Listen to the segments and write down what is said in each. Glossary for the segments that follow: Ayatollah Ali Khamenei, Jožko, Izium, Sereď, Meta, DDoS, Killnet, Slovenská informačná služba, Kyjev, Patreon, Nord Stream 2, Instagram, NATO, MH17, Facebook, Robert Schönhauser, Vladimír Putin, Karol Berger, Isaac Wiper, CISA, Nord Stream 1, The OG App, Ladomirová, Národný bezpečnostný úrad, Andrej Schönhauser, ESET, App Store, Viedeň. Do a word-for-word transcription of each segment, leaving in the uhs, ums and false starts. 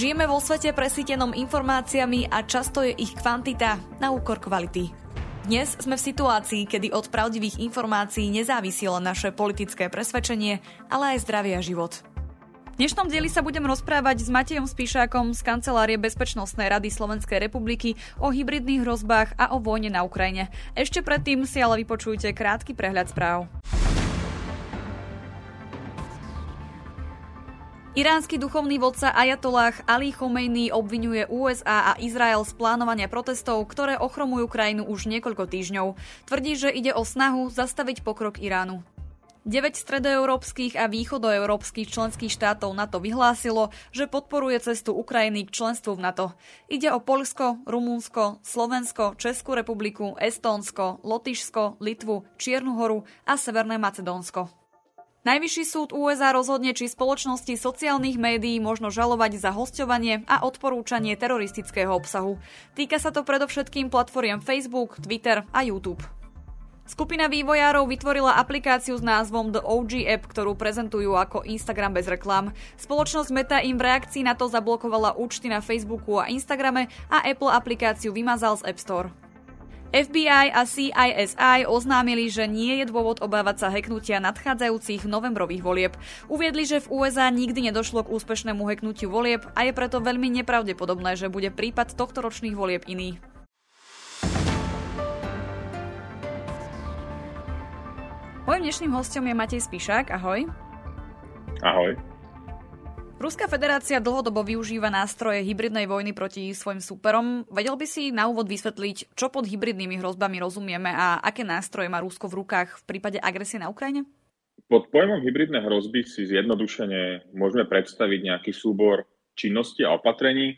Žijeme vo svete presýtenom informáciami a často je ich kvantita na úkor kvality. Dnes sme v situácii, kedy od pravdivých informácií nezávisí len naše politické presvedčenie, ale aj zdravie a život. V dnešnom dieli sa budem rozprávať s Matejom Spišákom z Kancelárie Bezpečnostnej rady Slovenskej republiky o hybridných hrozbách a o vojne na Ukrajine. Ešte predtým si ale vypočujte krátky prehľad správ. Iránsky duchovný vodca Ayatollah Ali Khamenei obviňuje ú es á a Izrael z plánovania protestov, ktoré ochromujú krajinu už niekoľko týždňov. Tvrdí, že ide o snahu zastaviť pokrok Iránu. deväť stredoeurópskych a východoeurópskych členských štátov NATO vyhlásilo, že podporuje cestu Ukrajiny k členstvu v NATO. Ide o Poľsko, Rumunsko, Slovensko, Českú republiku, Estónsko, Lotyšsko, Litvu, Čiernu horu a Severné Macedónsko. Najvyšší súd ú es á rozhodne, či spoločnosti sociálnych médií možno žalovať za hosťovanie a odporúčanie teroristického obsahu. Týka sa to predovšetkým platformiem Facebook, Twitter a YouTube. Skupina vývojárov vytvorila aplikáciu s názvom The ó gé App, ktorú prezentujú ako Instagram bez reklám. Spoločnosť Meta im v reakcii na to zablokovala účty na Facebooku a Instagrame a Apple aplikáciu vymazal z App Store. ef bí aj a cé í es á oznámili, že nie je dôvod obávať sa hacknutia nadchádzajúcich novembrových volieb. Uviedli, že v ú es á nikdy nedošlo k úspešnému hacknutiu volieb a je preto veľmi nepravdepodobné, že bude prípad tohtoročných volieb iný. Mojím dnešným hosťom je Matej Spišák. Ahoj. Ahoj. Ruská federácia dlhodobo využíva nástroje hybridnej vojny proti svojim súperom. Vedel by si na úvod vysvetliť, čo pod hybridnými hrozbami rozumieme a aké nástroje má Rusko v rukách v prípade agresie na Ukrajine? Pod pojmom hybridné hrozby si zjednodušene môžeme predstaviť nejaký súbor činností a opatrení,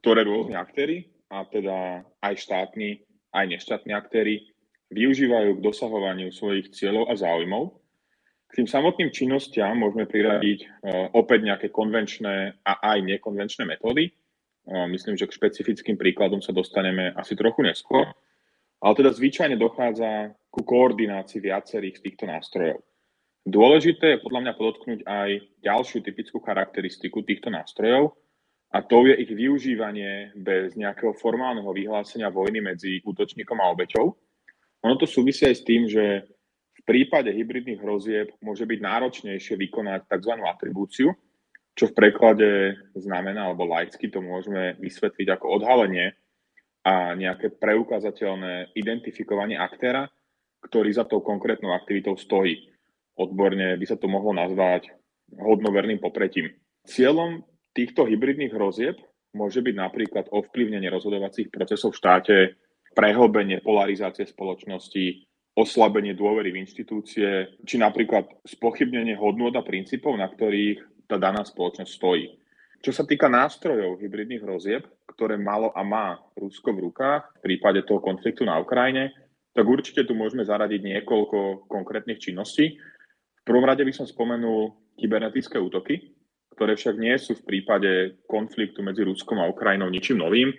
ktoré rôzne aktéri, a teda aj štátni, aj neštátni aktéri, využívajú k dosahovaniu svojich cieľov a záujmov. K tým samotným činnostiam môžeme priradiť opäť nejaké konvenčné a aj nekonvenčné metódy. Myslím, že k špecifickým príkladom sa dostaneme asi trochu neskôr. Ale teda zvyčajne dochádza ku koordinácii viacerých z týchto nástrojov. Dôležité je podľa mňa podotknúť aj ďalšiu typickú charakteristiku týchto nástrojov, a to je ich využívanie bez nejakého formálneho vyhlásenia vojny medzi útočníkom a obeťou. Ono to súvisí aj s tým, že v prípade hybridných hrozieb môže byť náročnejšie vykonať tzv. Atribúciu, čo v preklade znamená, alebo laicky to môžeme vysvetliť ako odhalenie a nejaké preukázateľné identifikovanie aktéra, ktorý za tou konkrétnou aktivitou stojí. Odborne by sa to mohlo nazvať hodnoverným popretím. Cieľom týchto hybridných hrozieb môže byť napríklad ovplyvnenie rozhodovacích procesov v štáte, prehlbenie polarizácie spoločnosti, oslabenie dôvery v inštitúcie, či napríklad spochybnenie hodnôt a princípov, na ktorých tá daná spoločnosť stojí. Čo sa týka nástrojov hybridných hrozieb, ktoré malo a má Rusko v rukách v prípade toho konfliktu na Ukrajine, tak určite tu môžeme zaradiť niekoľko konkrétnych činností. V prvom rade by som spomenul kybernetické útoky, ktoré však nie sú v prípade konfliktu medzi Ruskom a Ukrajinou ničím novým,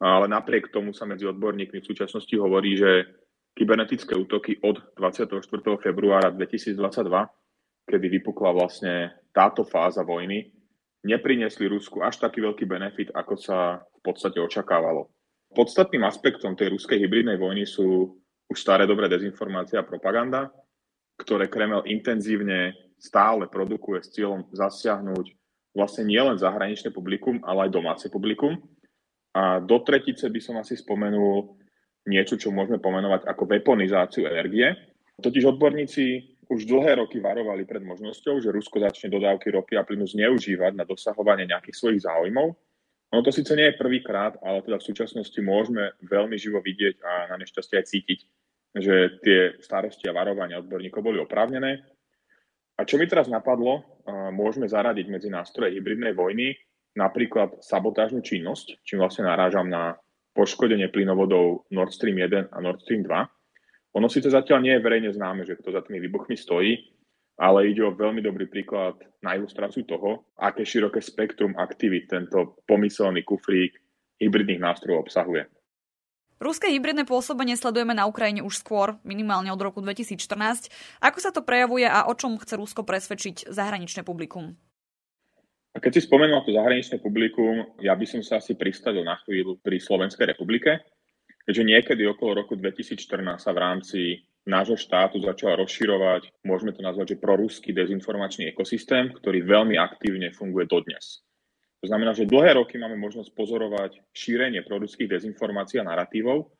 ale napriek tomu sa medzi odborníkmi v súčasnosti hovorí, že kybernetické útoky od dvadsiateho štvrtého februára dvetisícdvadsaťdva, kedy vypukla vlastne táto fáza vojny, nepriniesli Rusku až taký veľký benefit, ako sa v podstate očakávalo. Podstatným aspektom tej ruskej hybridnej vojny sú už staré dobré dezinformácie a propaganda, ktoré Kreml intenzívne stále produkuje s cieľom zasiahnuť vlastne nielen zahraničné publikum, ale aj domáce publikum. A do tretice by som asi spomenul niečo, čo môžeme pomenovať ako weaponizáciu energie. Totiž odborníci už dlhé roky varovali pred možnosťou, že Rusko začne dodávky ropy a plynu zneužívať na dosahovanie nejakých svojich záujmov. Ono to síce nie je prvýkrát, ale teda v súčasnosti môžeme veľmi živo vidieť a na nešťastie aj cítiť, že tie starosti a varovania odborníkov boli oprávnené. A čo mi teraz napadlo, môžeme zaradiť medzi nástroje hybridnej vojny napríklad sabotážnu činnosť, čím vlastne narážam na poškodenie plynovodov Nord Stream jeden a Nord Stream dva. Ono síce zatiaľ nie je verejne známe, že kto za tými výbuchmi stojí, ale ide o veľmi dobrý príklad na ilustráciu toho, aké široké spektrum aktivít tento pomyselný kufrík hybridných nástrojov obsahuje. Ruské hybridné pôsobenie sledujeme na Ukrajine už skôr, minimálne od roku dvetisícštrnásť. Ako sa to prejavuje a o čom chce Rusko presvedčiť zahraničné publikum? A keď si spomenul to zahraničné publikum, ja by som sa asi pristavil na chvíľu pri Slovenskej republike, keďže niekedy okolo roku dvetisícštrnásť sa v rámci nášho štátu začal rozširovať, môžeme to nazvať, že proruský dezinformačný ekosystém, ktorý veľmi aktívne funguje dodnes. To znamená, že dlhé roky máme možnosť pozorovať šírenie proruských dezinformácií a naratívov,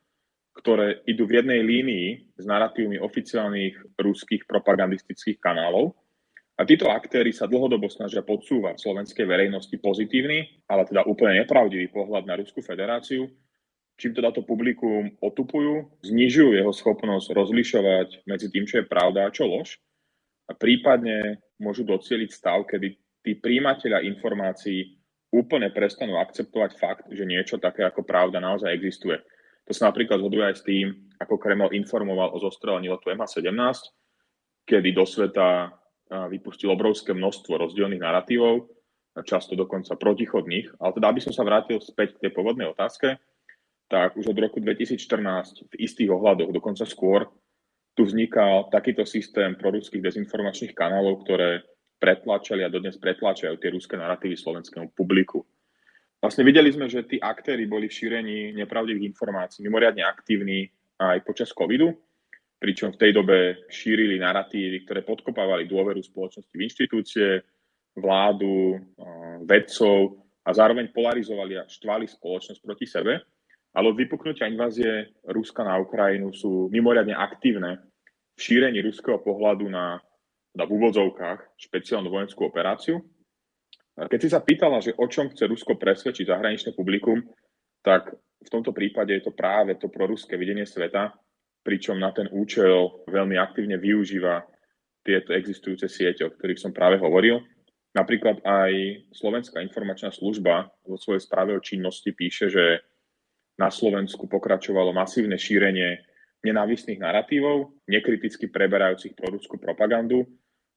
ktoré idú v jednej línii s naratívmi oficiálnych ruských propagandistických kanálov. A títo aktéri sa dlhodobo snažia podsúvať slovenskej verejnosti pozitívny, ale teda úplne nepravdivý pohľad na Ruskú federáciu, čím teda to publikum otupujú, znižujú jeho schopnosť rozlišovať medzi tým, čo je pravda a čo lož, a prípadne môžu docieliť stav, kedy tí príjimatelia informácií úplne prestanú akceptovať fakt, že niečo také ako pravda naozaj existuje. To sa napríklad zhoduje aj s tým, ako Kreml informoval o zostrelení letu em há sedemnásť, kedy do sveta vypustil obrovské množstvo rozdielnych naratívov, často dokonca protichodných. Ale teda, aby som sa vrátil späť k tej pôvodnej otázke, tak už od roku dvetisícštrnásť v istých ohľadoch, dokonca skôr, tu vznikal takýto systém proruských dezinformačných kanálov, ktoré pretláčali a dodnes pretláčajú tie ruské naratívy slovenskému publiku. Vlastne videli sme, že tí aktéri boli v šírení nepravdivých informácií mimoriadne aktívni aj počas covidu, pričom v tej dobe šírili naratívy, ktoré podkopávali dôveru spoločnosti v inštitúcie, vládu, vedcov a zároveň polarizovali a štvali spoločnosť proti sebe. Ale od vypuknutia invázie Ruska na Ukrajinu sú mimoriadne aktívne v šírení ruského pohľadu na, na v úvodzovkách špeciálnu vojenskú operáciu. Keď si sa pýtala, že o čom chce Rusko presvedčiť zahraničné publikum, tak v tomto prípade je to práve to proruské videnie sveta, pričom na ten účel veľmi aktívne využíva tieto existujúce siete, o ktorých som práve hovoril. Napríklad aj Slovenská informačná služba vo svojej správe o činnosti píše, že na Slovensku pokračovalo masívne šírenie nenávistných naratívov, nekriticky preberajúcich proruskú propagandu,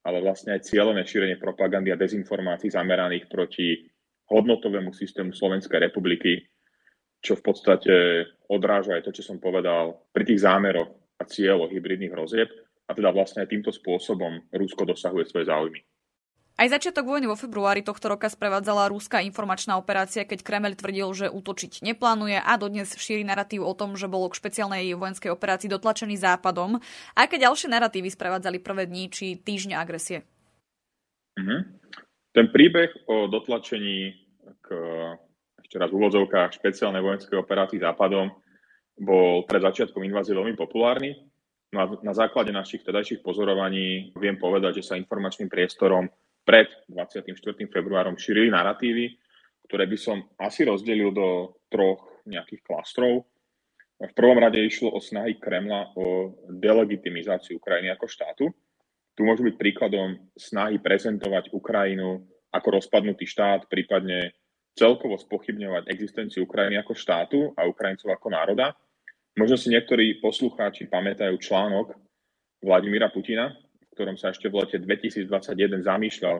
ale vlastne aj cieľené šírenie propagandy a dezinformácií zameraných proti hodnotovému systému Slovenskej republiky, čo v podstate odráža aj to, čo som povedal, pri tých zámeroch a cieľoch hybridných hrozieb, a teda vlastne aj týmto spôsobom Rusko dosahuje svoje záujmy. Aj začiatok vojny vo februári tohto roka sprevádzala ruská informačná operácia, keď Kreml tvrdil, že útočiť neplánuje, a dodnes šíri naratív o tom, že bol k špeciálnej vojenskej operácii dotlačený západom. A aké ďalšie naratívy sprevádzali prvé dni či týždňa agresie? Mm-hmm. Ten príbeh o dotlačení k... ešte raz v úvodzovkách špeciálnej vojenskej operácii západom bol pred začiatkom invázie veľmi populárny. Na, na základe našich vtedajších pozorovaní viem povedať, že sa informačným priestorom pred dvadsiatym štvrtým februárom šírili naratívy, ktoré by som asi rozdelil do troch nejakých klastrov. V prvom rade išlo o snahy Kremla o delegitimizáciu Ukrajiny ako štátu. Tu môžu byť príkladom snahy prezentovať Ukrajinu ako rozpadnutý štát, prípadne celkovo spochybňovať existenciu Ukrajiny ako štátu a Ukrajincov ako národa. Možno si niektorí poslucháči pamätajú článok Vladimíra Putina, v ktorom sa ešte v lete dvetisícdvadsaťjeden zamýšľal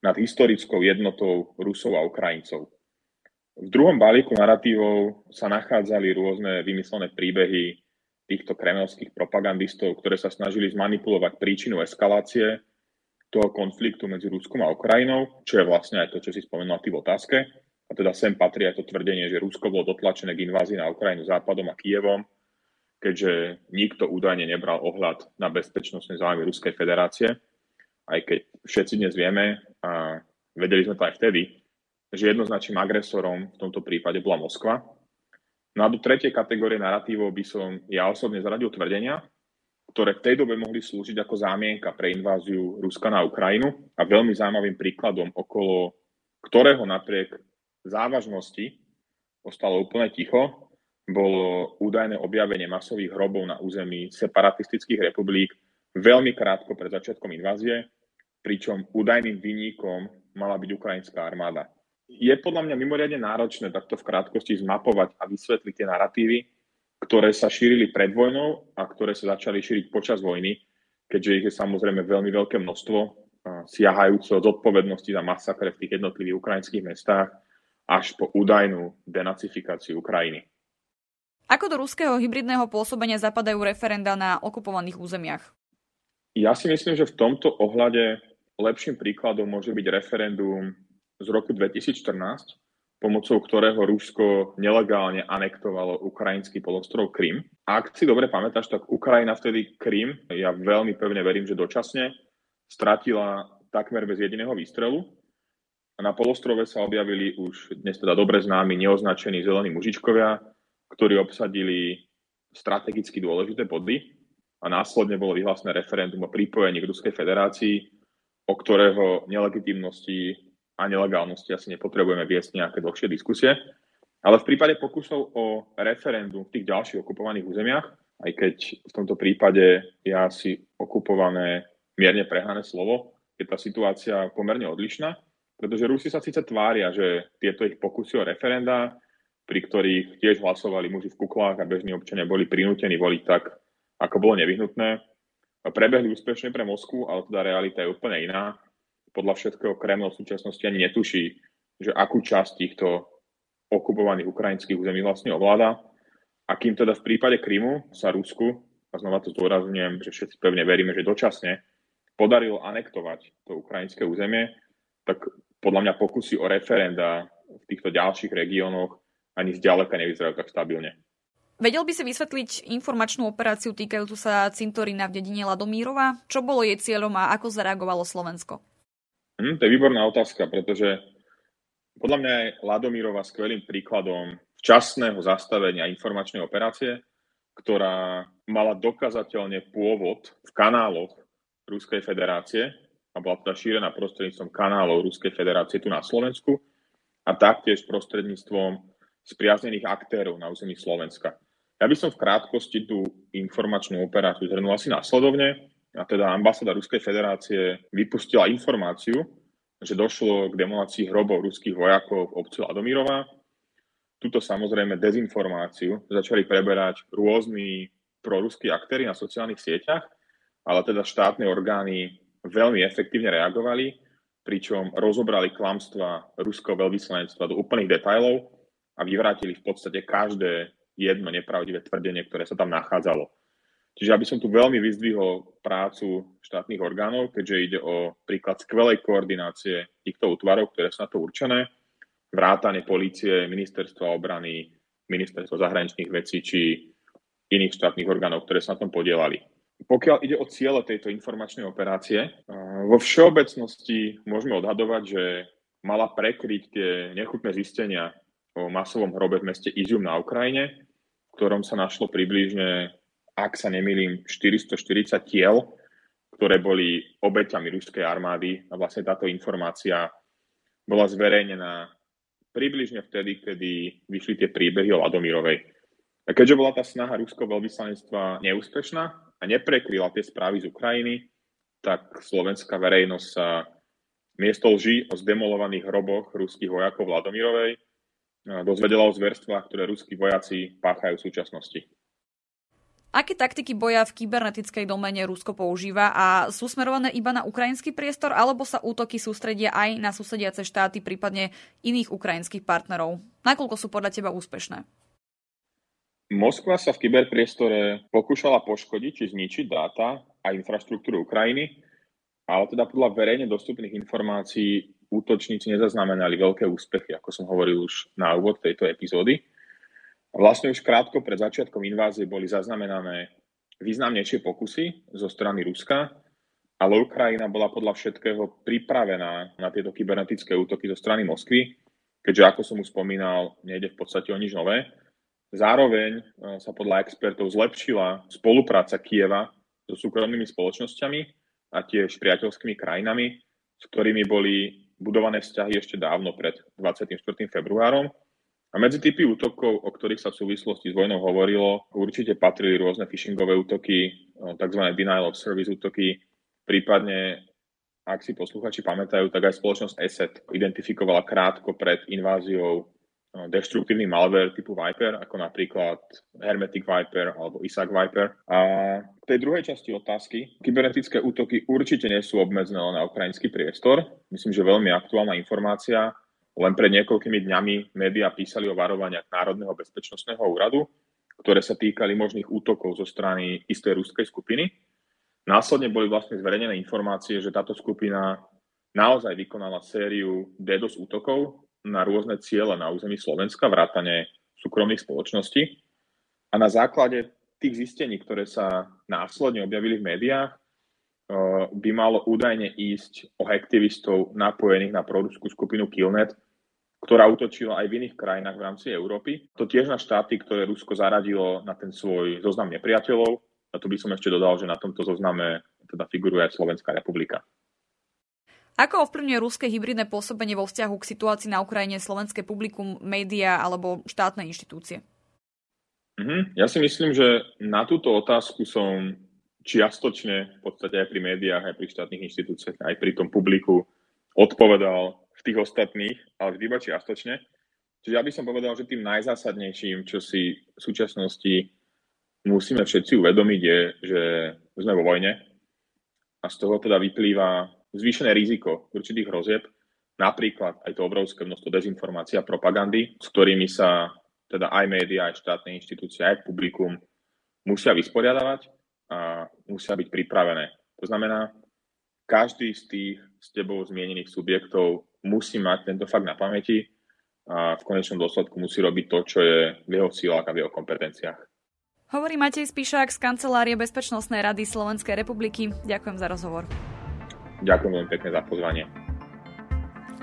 nad historickou jednotou Rusov a Ukrajincov. V druhom balíku naratívov sa nachádzali rôzne vymyslené príbehy týchto kremelských propagandistov, ktoré sa snažili zmanipulovať príčinu eskalácie toho konfliktu medzi Ruskom a Ukrajinou, čo je vlastne aj to, čo si spomenula ty v otázke. A teda sem patrí aj to tvrdenie, že Rusko bolo dotlačené k invázii na Ukrajinu západom a Kyjevom, keďže nikto údajne nebral ohľad na bezpečnostné záujmy Ruskej federácie, aj keď všetci dnes vieme, a vedeli sme to aj vtedy, že jednoznačným agresorom v tomto prípade bola Moskva. No a do tretej kategórie naratívov by som ja osobne zaradil tvrdenia, ktoré v tej dobe mohli slúžiť ako zámienka pre inváziu Ruska na Ukrajinu, a veľmi zaujímavým príkladom, okolo ktorého napriek závažnosti ostalo úplne ticho, bolo údajné objavenie masových hrobov na území separatistických republik veľmi krátko pred začiatkom invázie, pričom údajným vinníkom mala byť ukrajinská armáda. Je podľa mňa mimoriadne náročné takto v krátkosti zmapovať a vysvetliť tie naratívy, ktoré sa šírili pred vojnou a ktoré sa začali šíriť počas vojny, keďže ich je samozrejme veľmi veľké množstvo, siahajúce od odpovednosti za masakre v tých jednotlivých ukrajinských mestách až po údajnú denacifikáciu Ukrajiny. Ako do ruského hybridného pôsobenia zapadajú referenda na okupovaných územiach? Ja si myslím, že v tomto ohľade lepším príkladom môže byť referendum z roku dvetisícštrnásť, pomocou ktorého Rusko nelegálne anektovalo ukrajinský polostrov Krym. A ak si dobre pamätáš, tak Ukrajina vtedy Krym, ja veľmi pevne verím, že dočasne, stratila takmer bez jediného výstrelu. A na polostrove sa objavili už dnes teda dobre známi neoznačení zelení mužičkovia, ktorí obsadili strategicky dôležité body a následne bolo vyhlásené referendum o pripojení k Ruskej federácii, o ktorého nelegitímnosti a nelegálnosti asi nepotrebujeme viesť nejaké dlhšie diskusie. Ale v prípade pokusov o referendum v tých ďalších okupovaných územiach, aj keď v tomto prípade je asi okupované mierne prehnané slovo, je tá situácia pomerne odlišná, pretože Rusi sa síce tvária, že tieto ich pokusy o referenda, pri ktorých tiež hlasovali muži v kuklách a bežní občania boli prinútení voliť tak, ako bolo nevyhnutné, prebehli úspešne pre Moskvu, ale teda realita je úplne iná. Podľa všetkého Kreml v súčasnosti ani netuší, že akú časť týchto okupovaných ukrajinských území vlastne ovláda. A kým teda v prípade Krymu sa Rusku, a znova to zdôrazňujem, že všetci pevne veríme, že dočasne, podarilo anektovať to ukrajinské územie, tak podľa mňa pokusy o referenda v týchto ďalších regiónoch ani zďaleka nevyzerajú tak stabilne. Vedel by si vysvetliť informačnú operáciu týkajúcu sa cintorína v dedine Ladomirová? Čo bolo jej cieľom a ako zareagovalo Slovensko? Hmm, to je výborná otázka, pretože podľa mňa je Ladomirová skvelým príkladom včasného zastavenia informačnej operácie, ktorá mala dokazateľne pôvod v kanáloch Ruskej federácie a bola teda šírená prostredníctvom kanálov Ruskej federácie tu na Slovensku a taktiež prostredníctvom spriaznených aktérov na území Slovenska. Ja by som v krátkosti tú informačnú operáciu zhrnul asi následovne. A teda ambasáda Ruskej federácie vypustila informáciu, že došlo k demolácii hrobov ruských vojakov v obci Ladomirová. Tuto samozrejme dezinformáciu začali preberať rôzni proruskí aktéri na sociálnych sieťach, ale teda štátne orgány veľmi efektívne reagovali, pričom rozobrali klamstvá ruského veľvyslanectva do úplných detailov a vyvrátili v podstate každé jedno nepravdivé tvrdenie, ktoré sa tam nachádzalo. Čiže aby som tu veľmi vyzdvihol prácu štátnych orgánov, keďže ide o príklad skvelej koordinácie týchto útvarov, ktoré sú na to určené, vrátane polície, ministerstva obrany, ministerstva zahraničných vecí či iných štátnych orgánov, ktoré sa na tom podielali. Pokiaľ ide o ciele tejto informačnej operácie, vo všeobecnosti môžeme odhadovať, že mala prekryť tie nechutné zistenia o masovom hrobe v meste Izium na Ukrajine, v ktorom sa našlo približne, ak sa nemýlim, štyristoštyridsať tiel, ktoré boli obeťami ruskej armády. A vlastne táto informácia bola zverejnená približne vtedy, kedy vyšli tie príbehy o Ladomirovej. A keďže bola tá snaha ruského veľvyslanectva neúspešná a neprekryla tie správy z Ukrajiny, tak slovenská verejnosť sa miesto lží o zdemolovaných hroboch ruských vojakov v Ladomirovej dozvedela o zverstvách, ktoré ruskí vojaci páchajú v súčasnosti. Aké taktiky boja v kybernetickej domene Rusko používa a sú smerované iba na ukrajinský priestor, alebo sa útoky sústredia aj na susediace štáty, prípadne iných ukrajinských partnerov? Nakoľko sú podľa teba úspešné? Moskva sa v kyberpriestore pokúšala poškodiť či zničiť dáta a infraštruktúru Ukrajiny, ale teda podľa verejne dostupných informácií útočníci nezaznamenali veľké úspechy, ako som hovoril už na úvod tejto epizódy. Vlastne už krátko pred začiatkom invázie boli zaznamenané významnejšie pokusy zo strany Ruska, ale Ukrajina bola podľa všetkého pripravená na tieto kybernetické útoky zo strany Moskvy, keďže, ako som už spomínal, nejde v podstate o nič nové. Zároveň sa podľa expertov zlepšila spolupráca Kyjeva so súkromnými spoločnosťami a tiež priateľskými krajinami, s ktorými boli budované vzťahy ešte dávno pred dvadsiatym štvrtým februárom. A medzi typy útokov, o ktorých sa v súvislosti s vojnou hovorilo, určite patrili rôzne phishingové útoky, tzv. denial of service útoky, prípadne, ak si posluchači pamätajú, tak aj spoločnosť ESET identifikovala krátko pred inváziou deštruktívny malware typu Viper, ako napríklad Hermetic Wiper alebo Isaac Wiper. A k tej druhej časti otázky, kybernetické útoky určite nie sú obmedzené na ukrajinský priestor. Myslím, že veľmi aktuálna informácia. Len pred niekoľkými dňami médiá písali o varovaniach Národného bezpečnostného úradu, ktoré sa týkali možných útokov zo strany istej ruskej skupiny. Následne boli vlastne zverejnené informácie, že táto skupina naozaj vykonala sériu DDoS útokov na rôzne ciele na území Slovenska, vrátane súkromných spoločností. A na základe tých zistení, ktoré sa následne objavili v médiách, by malo údajne ísť o aktivistov napojených na proruskú skupinu Killnet, ktorá útočila aj v iných krajinách v rámci Európy. To tiež na štáty, ktoré Rusko zaradilo na ten svoj zoznam nepriateľov. A tu by som ešte dodal, že na tomto zozname teda figuruje aj Slovenská republika. Ako ovplyvňuje ruské hybridné pôsobenie vo vzťahu k situácii na Ukrajine slovenské publikum, médiá alebo štátne inštitúcie? Mhm. Ja si myslím, že na túto otázku som čiastočne v podstate aj pri médiách, aj pri štátnych inštitúciách, aj pri tom publiku odpovedal v tých ostatných, ale iba čiastočne. Čiže ja by som povedal, že tým najzásadnejším, čo si v súčasnosti musíme všetci uvedomiť, je, že sme vo vojne a z toho teda vyplýva zvýšené riziko určitých hrozieb, napríklad aj to obrovské množstvo dezinformácií a propagandy, s ktorými sa teda aj médiá, aj štátne inštitúcie, aj publikum musia vysporiadavať a musia byť pripravené. To znamená, každý z tých s tebou zmienených subjektov musí mať tento fakt na pamäti a v konečnom dôsledku musí robiť to, čo je v jeho silách a v jeho kompetenciách. Hovorí Matej Spišák z Kancelárie Bezpečnostnej rady Slovenskej republiky. Ďakujem za rozhovor. Ďakujem veľmi pekne za pozvanie.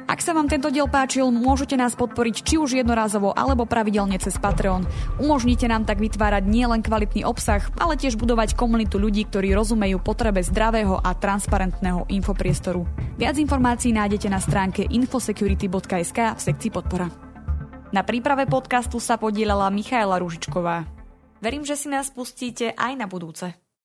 Ak sa vám tento diel páčil, môžete nás podporiť či už jednorazovo, alebo pravidelne cez Patreon. Umožnite nám tak vytvárať nielen kvalitný obsah, ale tiež budovať komunitu ľudí, ktorí rozumejú potrebe zdravého a transparentného infopriestoru. Viac informácií nájdete na stránke infosecurity bodka es ká v sekcii podpora. Na príprave podcastu sa podieľala Michaela Ružičková. Verím, že si nás pustíte aj na budúce.